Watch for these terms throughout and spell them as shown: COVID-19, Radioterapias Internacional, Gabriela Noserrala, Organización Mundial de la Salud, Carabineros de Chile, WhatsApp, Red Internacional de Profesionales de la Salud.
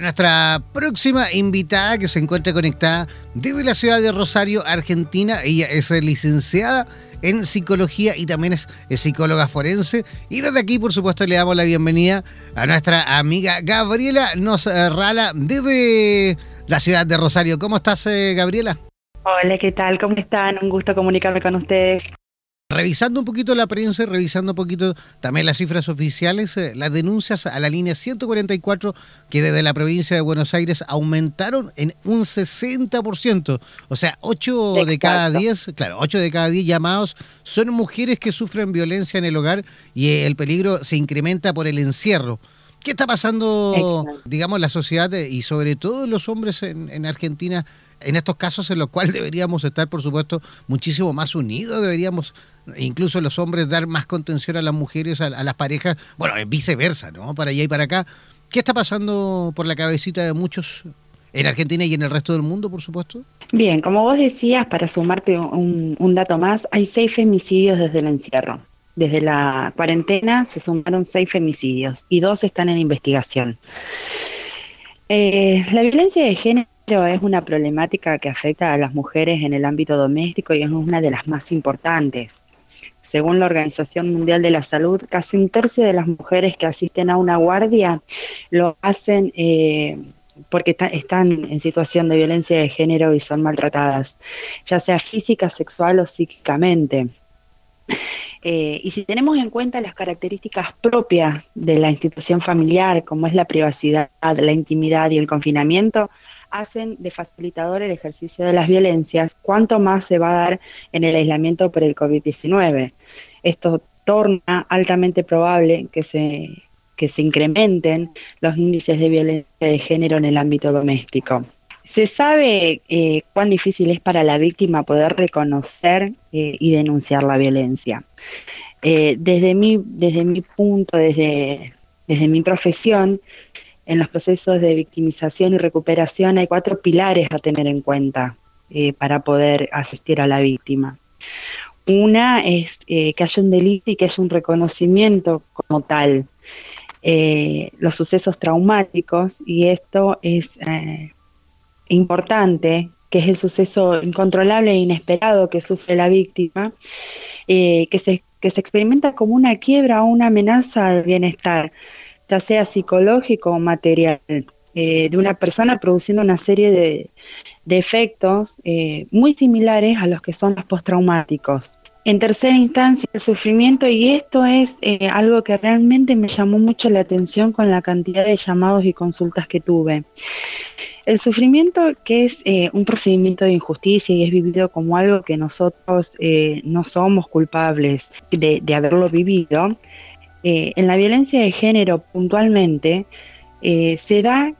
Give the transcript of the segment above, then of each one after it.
Nuestra próxima invitada que se encuentra conectada desde la ciudad de Rosario, Argentina. Ella es licenciada en psicología y también es psicóloga forense. Y desde aquí, por supuesto, le damos la bienvenida a nuestra amiga Gabriela Noserrala desde la ciudad de Rosario. ¿Cómo estás, Gabriela? Hola, ¿qué tal? ¿Cómo están? Un gusto comunicarme con ustedes. Revisando un poquito la prensa, revisando un poquito también las cifras oficiales, las denuncias a la línea 144 que desde la provincia de Buenos Aires aumentaron en un 60%, o sea, 8 de cada 10, claro, 8 de cada 10 llamados son mujeres que sufren violencia en el hogar y el peligro se incrementa por el encierro. ¿Qué está pasando, digamos, la sociedad y sobre todo los hombres en Argentina en estos casos en los cuales deberíamos estar, por supuesto, muchísimo más unidos? Deberíamos, incluso los hombres, dar más contención a las mujeres, a las parejas, bueno, viceversa, ¿no? Para allá y para acá. ¿Qué está pasando por la cabecita de muchos en Argentina y en el resto del mundo, por supuesto? Bien, como vos decías, para sumarte un dato más, hay 6 femicidios desde el encierro. Desde la cuarentena se sumaron 6 femicidios y 2 están en investigación. La violencia de género es una problemática que afecta a las mujeres en el ámbito doméstico y es una de las más importantes. Según la Organización Mundial de la Salud, casi un tercio de las mujeres que asisten a una guardia lo hacen porque están en situación de violencia de género y son maltratadas, ya sea física, sexual o psíquicamente. Y si tenemos en cuenta las características propias de la institución familiar, como es la privacidad, la intimidad y el confinamiento, hacen de facilitador el ejercicio de las violencias, cuanto más se va a dar en el aislamiento por el COVID-19. Esto torna altamente probable que se incrementen los índices de violencia de género en el ámbito doméstico. Se sabe cuán difícil es para la víctima poder reconocer y denunciar la violencia. Desde mi profesión, en los procesos de victimización y recuperación hay 4 pilares a tener en cuenta para poder asistir a la víctima. Una es que haya un delito y que haya un reconocimiento como tal. Los sucesos traumáticos, y esto es importante, que es el suceso incontrolable e inesperado que sufre la víctima, que se experimenta como una quiebra o una amenaza al bienestar, ya sea psicológico o material, de una persona, produciendo una serie de efectos muy similares a los que son los postraumáticos. En tercera instancia, el sufrimiento, y esto es algo que realmente me llamó mucho la atención con la cantidad de llamados y consultas que tuve. El sufrimiento, que es un procedimiento de injusticia y es vivido como algo que nosotros no somos culpables de haberlo vivido. En la violencia de género, puntualmente, se da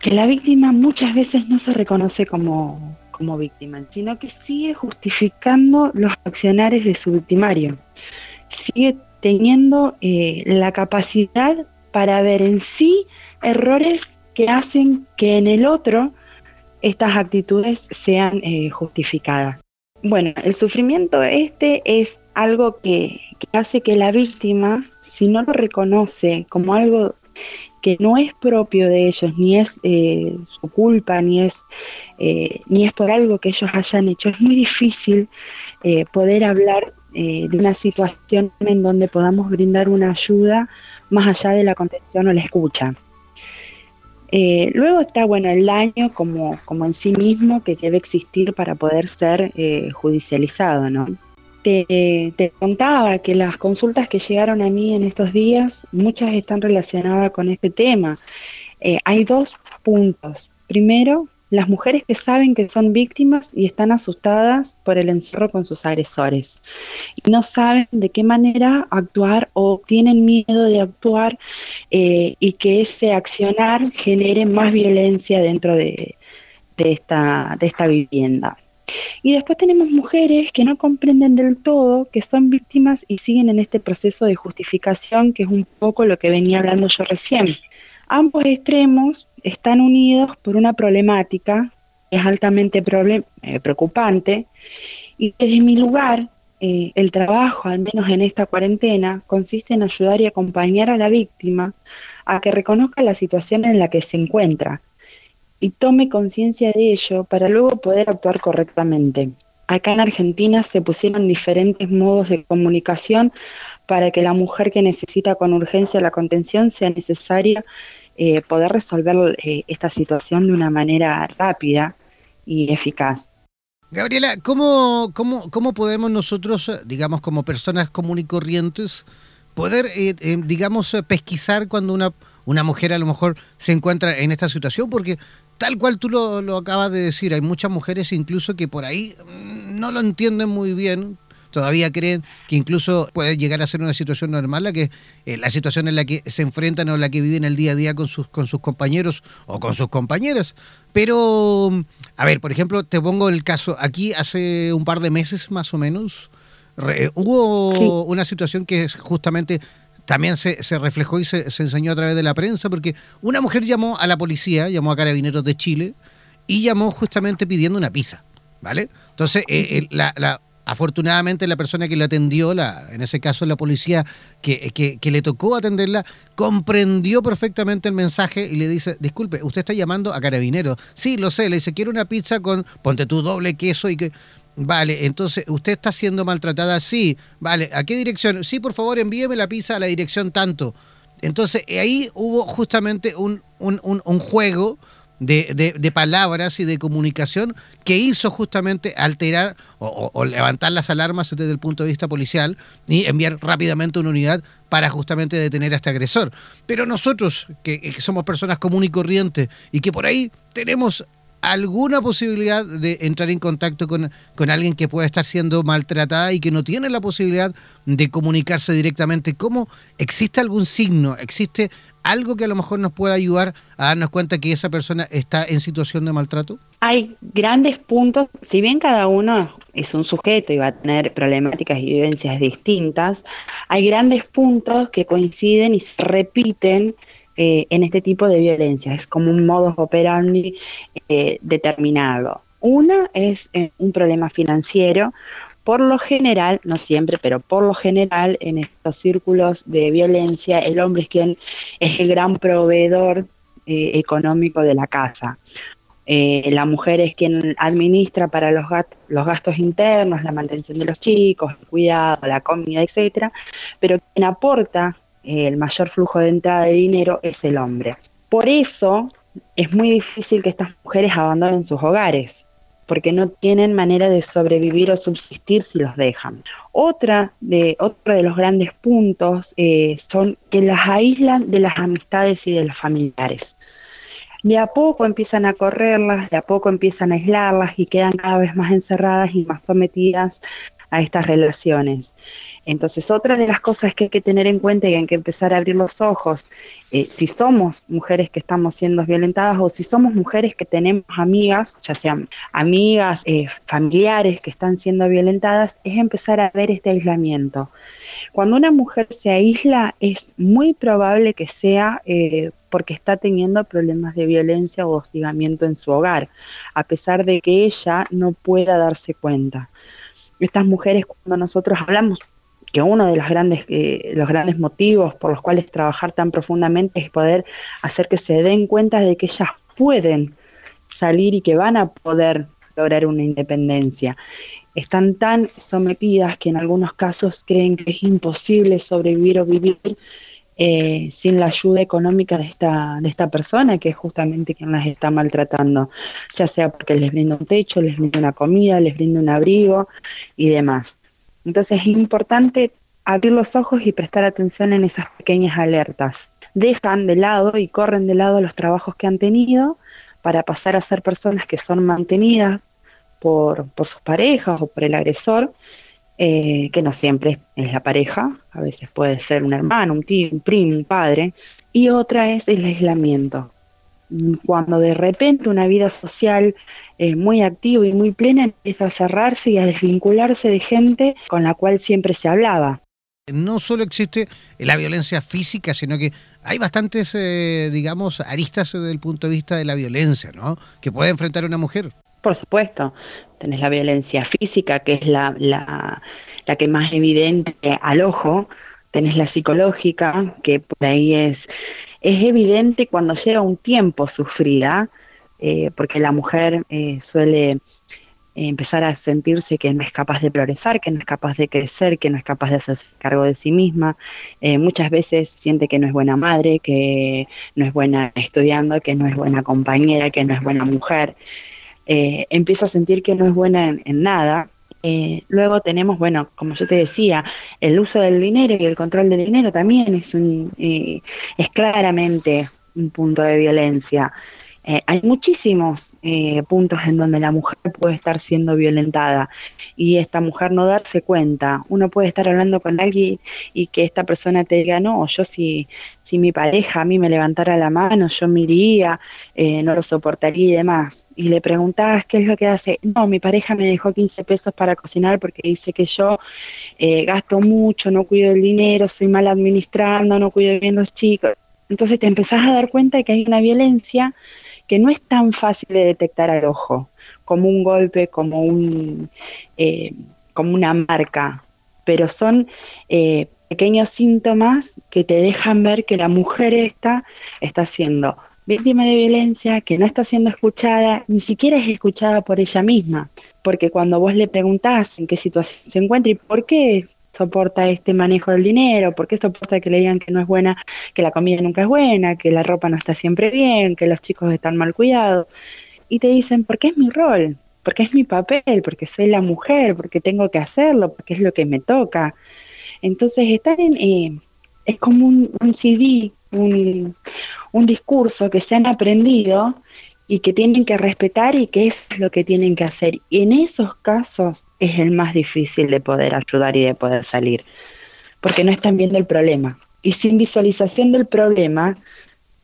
que la víctima muchas veces no se reconoce como víctima, sino que sigue justificando los accionares de su victimario. Sigue teniendo la capacidad para ver en sí errores que hacen que en el otro estas actitudes sean justificadas. Bueno, el sufrimiento es algo que hace que la víctima, si no lo reconoce como algo que no es propio de ellos, ni es su culpa, ni es por algo que ellos hayan hecho, es muy difícil poder hablar de una situación en donde podamos brindar una ayuda más allá de la contención o la escucha. Luego está, bueno, el daño como en sí mismo, que debe existir para poder ser judicializado, ¿no? Te contaba que las consultas que llegaron a mí en estos días, muchas están relacionadas con este tema. Hay 2 puntos. Primero, las mujeres que saben que son víctimas y están asustadas por el encierro con sus agresores. Y no saben de qué manera actuar o tienen miedo de actuar y que ese accionar genere más violencia dentro de esta vivienda. Y después tenemos mujeres que no comprenden del todo que son víctimas y siguen en este proceso de justificación, que es un poco lo que venía hablando yo recién. Ambos extremos están unidos por una problemática que es altamente preocupante, y desde mi lugar, el trabajo, al menos en esta cuarentena, consiste en ayudar y acompañar a la víctima a que reconozca la situación en la que se encuentra y tome conciencia de ello para luego poder actuar correctamente. Acá en Argentina se pusieron diferentes modos de comunicación para que la mujer que necesita con urgencia la contención sea necesaria poder resolver esta situación de una manera rápida y eficaz. Gabriela, ¿cómo podemos nosotros, digamos, como personas comunes y corrientes, poder, digamos, pesquisar cuando una mujer a lo mejor se encuentra en esta situación? Porque tal cual tú lo acabas de decir, hay muchas mujeres incluso que por ahí no lo entienden muy bien, todavía creen que incluso puede llegar a ser una situación normal la que la situación en la que se enfrentan o la que viven el día a día con sus compañeros o con sus compañeras. Pero, a ver, por ejemplo, te pongo el caso, aquí hace un par de meses más o menos hubo sí. Una situación que justamente también se reflejó y se enseñó a través de la prensa, porque una mujer llamó a la policía, llamó a Carabineros de Chile y llamó justamente pidiendo una pizza, ¿vale? Entonces, afortunadamente la persona que la atendió, en ese caso la policía que le tocó atenderla, comprendió perfectamente el mensaje y le dice: disculpe, usted está llamando a Carabineros. Sí, lo sé, le dice, quiero una pizza con, ponte tú, doble queso y que... Vale, entonces, ¿usted está siendo maltratada? Sí, vale, ¿a qué dirección? Sí, por favor, envíeme la pizza a la dirección tanto. Entonces, ahí hubo justamente un juego de palabras y de comunicación que hizo justamente alterar o levantar las alarmas desde el punto de vista policial y enviar rápidamente una unidad para justamente detener a este agresor. Pero nosotros, que somos personas comunes y corrientes y que por ahí tenemos alguna posibilidad de entrar en contacto con alguien que pueda estar siendo maltratada y que no tiene la posibilidad de comunicarse directamente, ¿cómo? ¿Existe algún signo? ¿Existe algo que a lo mejor nos pueda ayudar a darnos cuenta que esa persona está en situación de maltrato? Hay grandes puntos, si bien cada uno es un sujeto y va a tener problemáticas y vivencias distintas, hay grandes puntos que coinciden y se repiten en este tipo de violencia. Es como un modus operandi determinado. Una es un problema financiero. Por lo general, no siempre, pero por lo general, en estos círculos de violencia, el hombre es quien es el gran proveedor económico de la casa. La mujer es quien administra para los gastos internos, la mantención de los chicos, el cuidado, la comida, etcétera, pero quien aporta el mayor flujo de entrada de dinero es el hombre. Por eso es muy difícil que estas mujeres abandonen sus hogares, porque no tienen manera de sobrevivir o subsistir si los dejan. Otro de los grandes puntos son que las aíslan de las amistades y de los familiares. De a poco empiezan a correrlas, de a poco empiezan a aislarlas y quedan cada vez más encerradas y más sometidas a estas relaciones. Entonces, otra de las cosas que hay que tener en cuenta y hay que empezar a abrir los ojos, si somos mujeres que estamos siendo violentadas o si somos mujeres que tenemos amigas, ya sean amigas, familiares que están siendo violentadas, es empezar a ver este aislamiento. Cuando una mujer se aísla es muy probable que sea porque está teniendo problemas de violencia o hostigamiento en su hogar, a pesar de que ella no pueda darse cuenta. Estas mujeres, cuando nosotros hablamos, que uno de los grandes motivos por los cuales trabajar tan profundamente es poder hacer que se den cuenta de que ellas pueden salir y que van a poder lograr una independencia. Están tan sometidas que en algunos casos creen que es imposible sobrevivir o vivir sin la ayuda económica de esta persona, que es justamente quien las está maltratando, ya sea porque les brinda un techo, les brinda una comida, les brinda un abrigo y demás. Entonces es importante abrir los ojos y prestar atención en esas pequeñas alertas. Dejan de lado y corren de lado los trabajos que han tenido para pasar a ser personas que son mantenidas por sus parejas o por el agresor, que no siempre es la pareja, a veces puede ser un hermano, un tío, un primo, un padre. Y otra es el aislamiento. Cuando de repente una vida social muy activa y muy plena empieza a cerrarse y a desvincularse de gente con la cual siempre se hablaba. No solo existe la violencia física, sino que hay bastantes, digamos, aristas desde el punto de vista de la violencia, ¿no?, que puede enfrentar una mujer. Por supuesto, tenés la violencia física, que es la que más evidente al ojo, tenés la psicológica, que por ahí es es evidente cuando lleva un tiempo sufrida, porque la mujer suele empezar a sentirse que no es capaz de progresar, que no es capaz de crecer, que no es capaz de hacerse cargo de sí misma. Muchas veces siente que no es buena madre, que no es buena estudiando, que no es buena compañera, que no es buena mujer. Empieza a sentir que no es buena en nada. Luego tenemos, bueno, como yo te decía, el uso del dinero y el control del dinero también es claramente un punto de violencia. Hay muchísimos puntos en donde la mujer puede estar siendo violentada y esta mujer no darse cuenta. Uno puede estar hablando con alguien y que esta persona te diga, no, yo si mi pareja a mí me levantara la mano, yo me iría, no lo soportaría y demás. Y le preguntabas qué es lo que hace. No, mi pareja me dejó 15 pesos para cocinar porque dice que yo gasto mucho, no cuido el dinero, soy mal administrando, no cuido bien los chicos. Entonces te empezás a dar cuenta de que hay una violencia que no es tan fácil de detectar al ojo, como un golpe, como una marca, pero son pequeños síntomas que te dejan ver que la mujer esta está siendo víctima de violencia, que no está siendo escuchada, ni siquiera es escuchada por ella misma, porque cuando vos le preguntás en qué situación se encuentra y por qué soporta este manejo del dinero, por qué soporta que le digan que no es buena, que la comida nunca es buena, que la ropa no está siempre bien, que los chicos están mal cuidados, y te dicen, porque es mi rol, porque es mi papel, porque soy la mujer, porque tengo que hacerlo, porque es lo que me toca. Entonces están es como un CD, un discurso que se han aprendido y que tienen que respetar y que eso es lo que tienen que hacer. Y en esos casos es el más difícil de poder ayudar y de poder salir, porque no están viendo el problema. Y sin visualización del problema,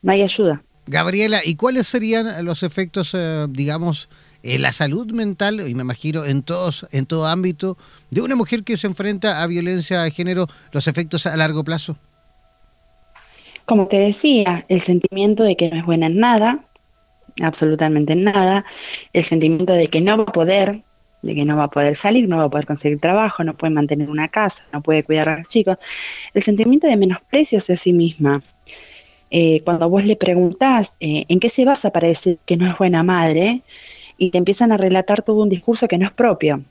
no hay ayuda. Gabriela, ¿y cuáles serían los efectos, digamos, en la salud mental, y me imagino en todo ámbito, de una mujer que se enfrenta a violencia de género, los efectos a largo plazo? Como te decía, el sentimiento de que no es buena en nada, absolutamente en nada, el sentimiento de que no va a poder, de que no va a poder salir, no va a poder conseguir trabajo, no puede mantener una casa, no puede cuidar a los chicos, el sentimiento de menosprecio hacia sí misma. Cuando vos le preguntás en qué se basa para decir que no es buena madre, y te empiezan a relatar todo un discurso que no es propio,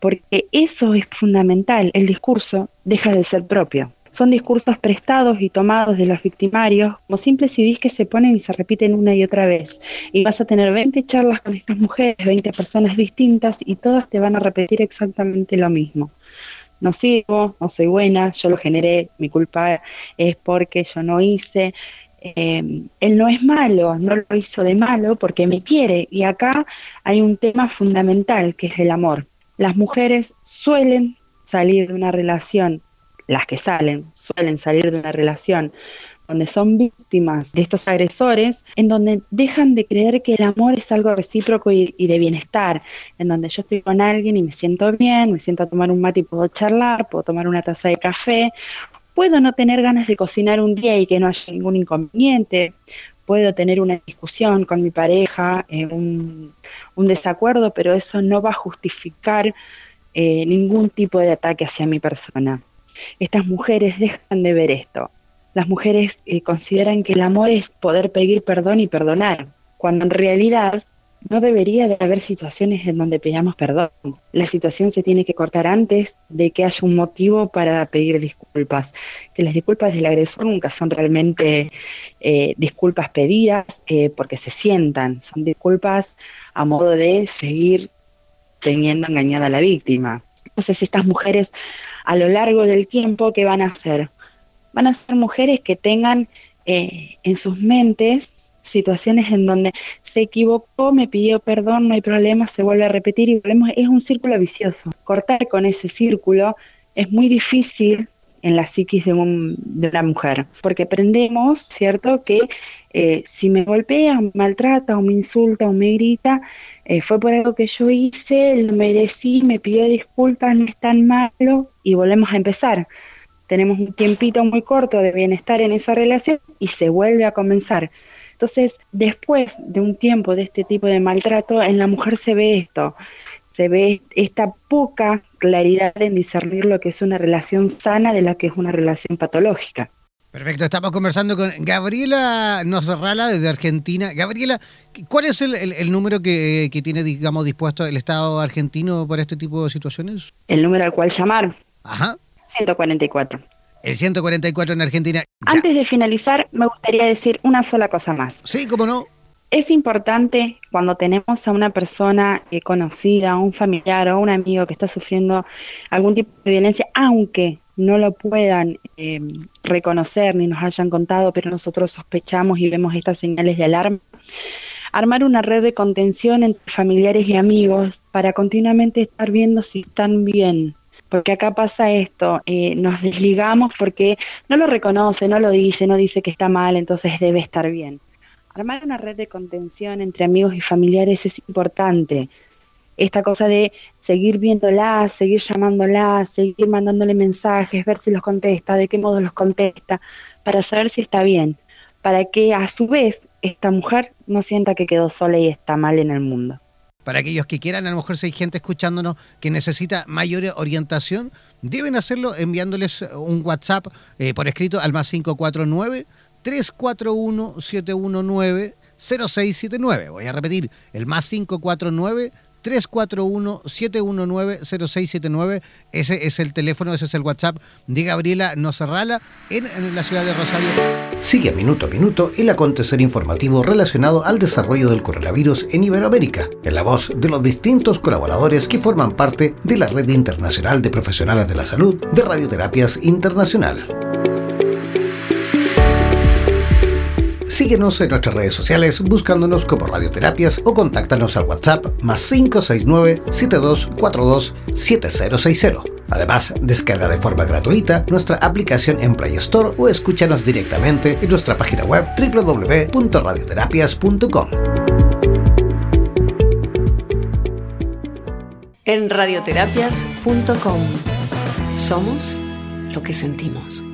porque eso es fundamental, el discurso deja de ser propio. Son discursos prestados y tomados de los victimarios como simples CDs que se ponen y se repiten una y otra vez. Y vas a tener 20 charlas con estas mujeres, 20 personas distintas, y todas te van a repetir exactamente lo mismo. No sirvo, no soy buena, yo lo generé, mi culpa es porque yo no hice. Él no es malo, no lo hizo de malo porque me quiere. Y acá hay un tema fundamental que es el amor. Las mujeres suelen salir de una relación, las que suelen salir de una relación donde son víctimas de estos agresores, en donde dejan de creer que el amor es algo recíproco y de bienestar, en donde yo estoy con alguien y me siento bien, me siento a tomar un mate y puedo charlar, puedo tomar una taza de café, puedo no tener ganas de cocinar un día y que no haya ningún inconveniente, puedo tener una discusión con mi pareja, un desacuerdo, pero eso no va a justificar ningún tipo de ataque hacia mi persona. Estas mujeres dejan de ver esto. Las mujeres consideran que el amor es poder pedir perdón y perdonar, cuando en realidad no debería de haber situaciones en donde pidamos perdón. La situación se tiene que cortar antes de que haya un motivo para pedir disculpas. Que las disculpas del agresor nunca son realmente disculpas pedidas porque se sientan. Son disculpas a modo de seguir teniendo engañada a la víctima. Entonces estas mujeres a lo largo del tiempo, ¿qué van a hacer? Van a ser mujeres que tengan en sus mentes situaciones en donde se equivocó, me pidió perdón, no hay problema, se vuelve a repetir y volvemos. Es un círculo vicioso. Cortar con ese círculo es muy difícil en la psiquis de una mujer, porque aprendemos, ¿cierto?, que si me golpea, me maltrata, o me insulta, o me grita, fue por algo que yo hice, lo merecí, me pidió disculpas, no es tan malo, y volvemos a empezar. Tenemos un tiempito muy corto de bienestar en esa relación y se vuelve a comenzar. Entonces, después de un tiempo de este tipo de maltrato, en la mujer se ve esto, se ve esta poca claridad en discernir lo que es una relación sana de la que es una relación patológica. Perfecto, estamos conversando con Gabriela Noserrala desde Argentina. Gabriela, ¿cuál es el número que tiene, digamos, dispuesto el Estado argentino para este tipo de situaciones? El número al cual llamar. Ajá. 144. El 144 en Argentina. Ya. Antes de finalizar, me gustaría decir una sola cosa más. Sí, cómo no. Es importante cuando tenemos a una persona conocida, un familiar o un amigo que está sufriendo algún tipo de violencia, aunque no lo puedan reconocer ni nos hayan contado, pero nosotros sospechamos y vemos estas señales de alarma, armar una red de contención entre familiares y amigos para continuamente estar viendo si están bien. Porque acá pasa esto, nos desligamos porque no lo reconoce, no lo dice, no dice que está mal, entonces debe estar bien. Armar una red de contención entre amigos y familiares es importante. Esta cosa de seguir viéndola, seguir llamándola, seguir mandándole mensajes, ver si los contesta, de qué modo los contesta, para saber si está bien, para que a su vez esta mujer no sienta que quedó sola y está mal en el mundo. Para aquellos que quieran, a lo mejor si hay gente escuchándonos que necesita mayor orientación, deben hacerlo enviándoles un WhatsApp por escrito al más 549-341-719-0679. Voy a repetir, el más 549 341-719-0679, ese es el teléfono, ese es el WhatsApp de Gabriela Noserrala en la ciudad de Rosario. Sigue Minuto a Minuto el acontecer informativo relacionado al desarrollo del coronavirus en Iberoamérica, en la voz de los distintos colaboradores que forman parte de la Red Internacional de Profesionales de la Salud de Radioterapias Internacional. Síguenos en nuestras redes sociales buscándonos como Radioterapias o contáctanos al WhatsApp más 569-7242-7060. Además, descarga de forma gratuita nuestra aplicación en Play Store o escúchanos directamente en nuestra página web www.radioterapias.com. En radioterapias.com somos lo que sentimos.